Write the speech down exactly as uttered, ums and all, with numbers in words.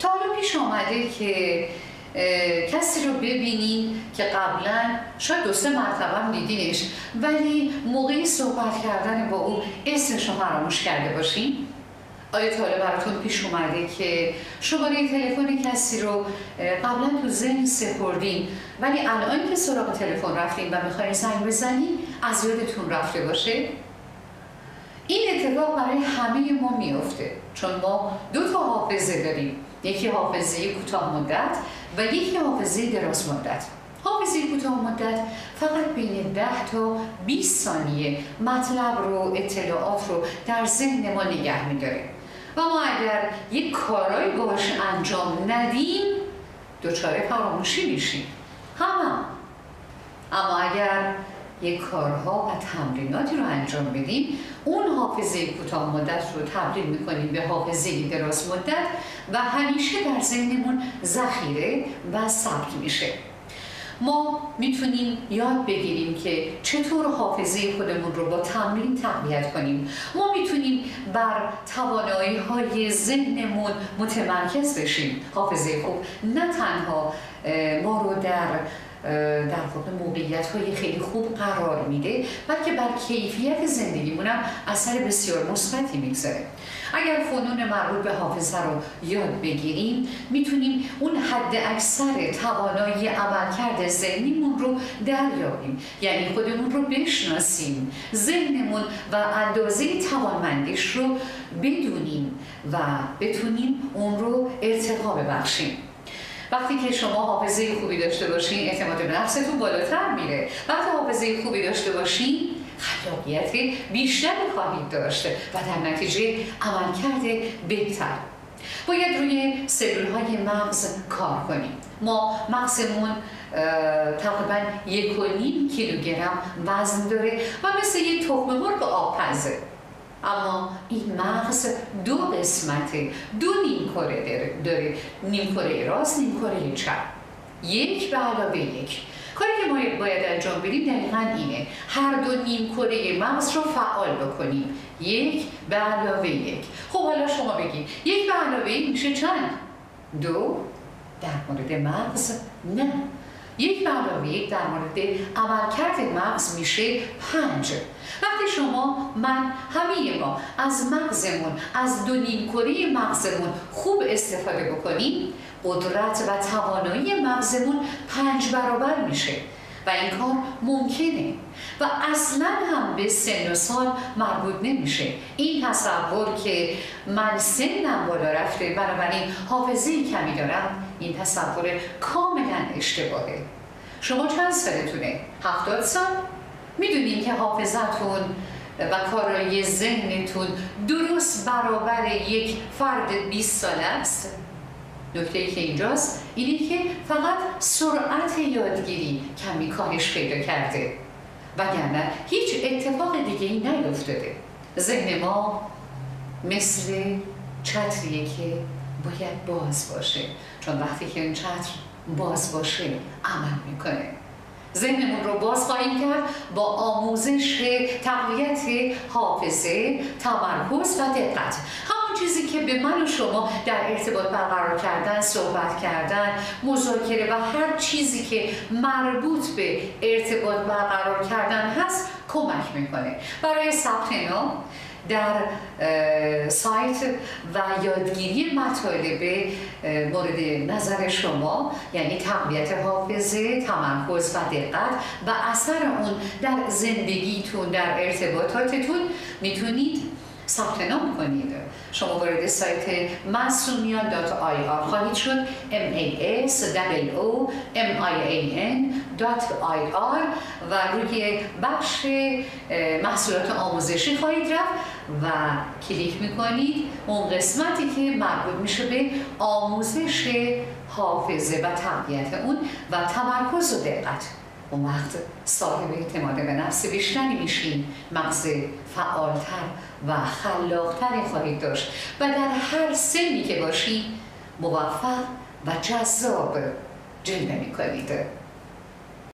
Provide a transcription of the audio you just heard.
تا حالا پیش اومده که کسی رو ببینین که قبلا شاید دو سه مرتبه هم دیدینش ولی موقعی صحبت کردن با اون اسمش رو فراموش کرده باشین؟ آیا تا حالا براتون پیش اومده که شماره تلفن کسی رو قبلا تو ذهن سپردین ولی الان که سراغ تلفن رفتین و میخواین زنگ بزنین از یادتون رفته باشه؟ این اتفاق برای همه ما میفته چون ما دو تا حافظه داریم، یکی حافظه کوتاه مدت و یکی حافظه دراز مدت. حافظه کوتاه مدت فقط بین ده تا بیست ثانیه مطلب رو، اطلاعات رو در ذهن ما نگه می‌داره و ما اگر یک کارایی باهاش انجام ندیم دچار فراموشی میشیم. هم اما اگر یک کارها و تمریناتی رو انجام بدیم، اون حافظه کوتاه مدت رو تبدیل میکنیم به حافظه دراز مدت و همیشه در ذهنمون ذخیره و ثبت میشه. ما میتونیم یاد بگیریم که چطور حافظه خودمون رو با تمرین تقویت کنیم. ما میتونیم بر توانایی های ذهنمون متمرکز بشیم. حافظه خوب نه تنها ما رو در در خود موقعیت های خیلی خوب قرار میده بلکه بر کیفیت زندگیمون هم اثر بسیار مثبتی میگذاره. اگر فنون مربوط به حافظه رو یاد بگیریم میتونیم اون حد اکثر توانایی عملکرد ذهنیمون رو دریابیم، یعنی خودمون رو بشناسیم، ذهنمون و اندازه توانمندیش رو بدونیم و بتونیم اون رو ارتقا ببخشیم. وقتی که شما حافظه خوبی داشته باشین، اعتماد به نفستون بالاتر میره. وقتی حافظه خوبی داشته باشین، خلاقیت بیشتر خواهید داشت و در نتیجه عملکرد بهتر. باید روی سلول‌های مغز کار کنیم. ما مغزمون تقریبا یک و نیم کیلوگرم وزن داره و مثل یک تخم مرغ آبپزه. اما این مغز دو قسمته، دو نیمکره داره، نیمکره راست، نیمکره چپ، یک به علاوه یک. کاری که ما باید انجام بدیم دقیقا اینه، هر دو نیمکره مغز رو فعال بکنیم، یک به علاوه یک. خب حالا شما بگید یک به علاوه یک میشه چند؟ دو. در مورد مغز نه، یک به علاوه یک در مورد عملکرد مغز میشه پنج. وقتی شما، من، همه ما از مغزمون، از دو نیمکره مغزمون خوب استفاده بکنیم، قدرت و توانایی مغزمون پنج برابر میشه و این کار ممکنه و اصلا هم به سن و سال مربوط نمیشه. این تصور که من سنم بالا رفته بنابراین حافظه کمی دارم، این تصور کاملا اشتباهه. شما چند سالتونه؟ هفتاد سال؟ میدونین که حافظتون و کارایی ذهنتون درست برابر یک فرد بیست ساله است؟ نکته‌ای که اینجاست اینه که فقط سرعت یادگیری کمی کاهش پیدا کرده وگرنه هیچ اتفاق دیگه‌ای نیفتاده. ذهن ما مثل چتریه که باید باز باشه چون وقتی که این چتر باز باشه عمل میکنه. ذهنمون رو باز خواهیم کرد با آموزش، تقویت حافظه، تمرکز و دقت. همون چیزی که به من و شما در ارتباط برقرار کردن، صحبت کردن، مذاکره و هر چیزی که مربوط به ارتباط برقرار کردن هست کمک میکنه. برای ثبت نام در سایت و یادگیری مطالب مورد نظر شما، یعنی تقویت حافظه، تمرکز و دقت و اثر اون در زندگیتون، در ارتباطاتتون، میتونید ثبت نام کنید. شما وارد سایت معصومیان دات آی آر خواهید شد، ام ای اس او او ام آی ای ان دات آی آر و روی بخش محصولات آموزشی خواهید رفت و کلیک میکنید اون قسمتی که مربوط میشه به آموزش حافظه و تقویت اون و تمرکز و دقت. اون وقت صاحب اعتماد به نفس بیشتری میشین، مغز فعالتر و خلاقتری خواهید داشت و در هر سنی که باشین موفق و جذاب جلوه میکنید.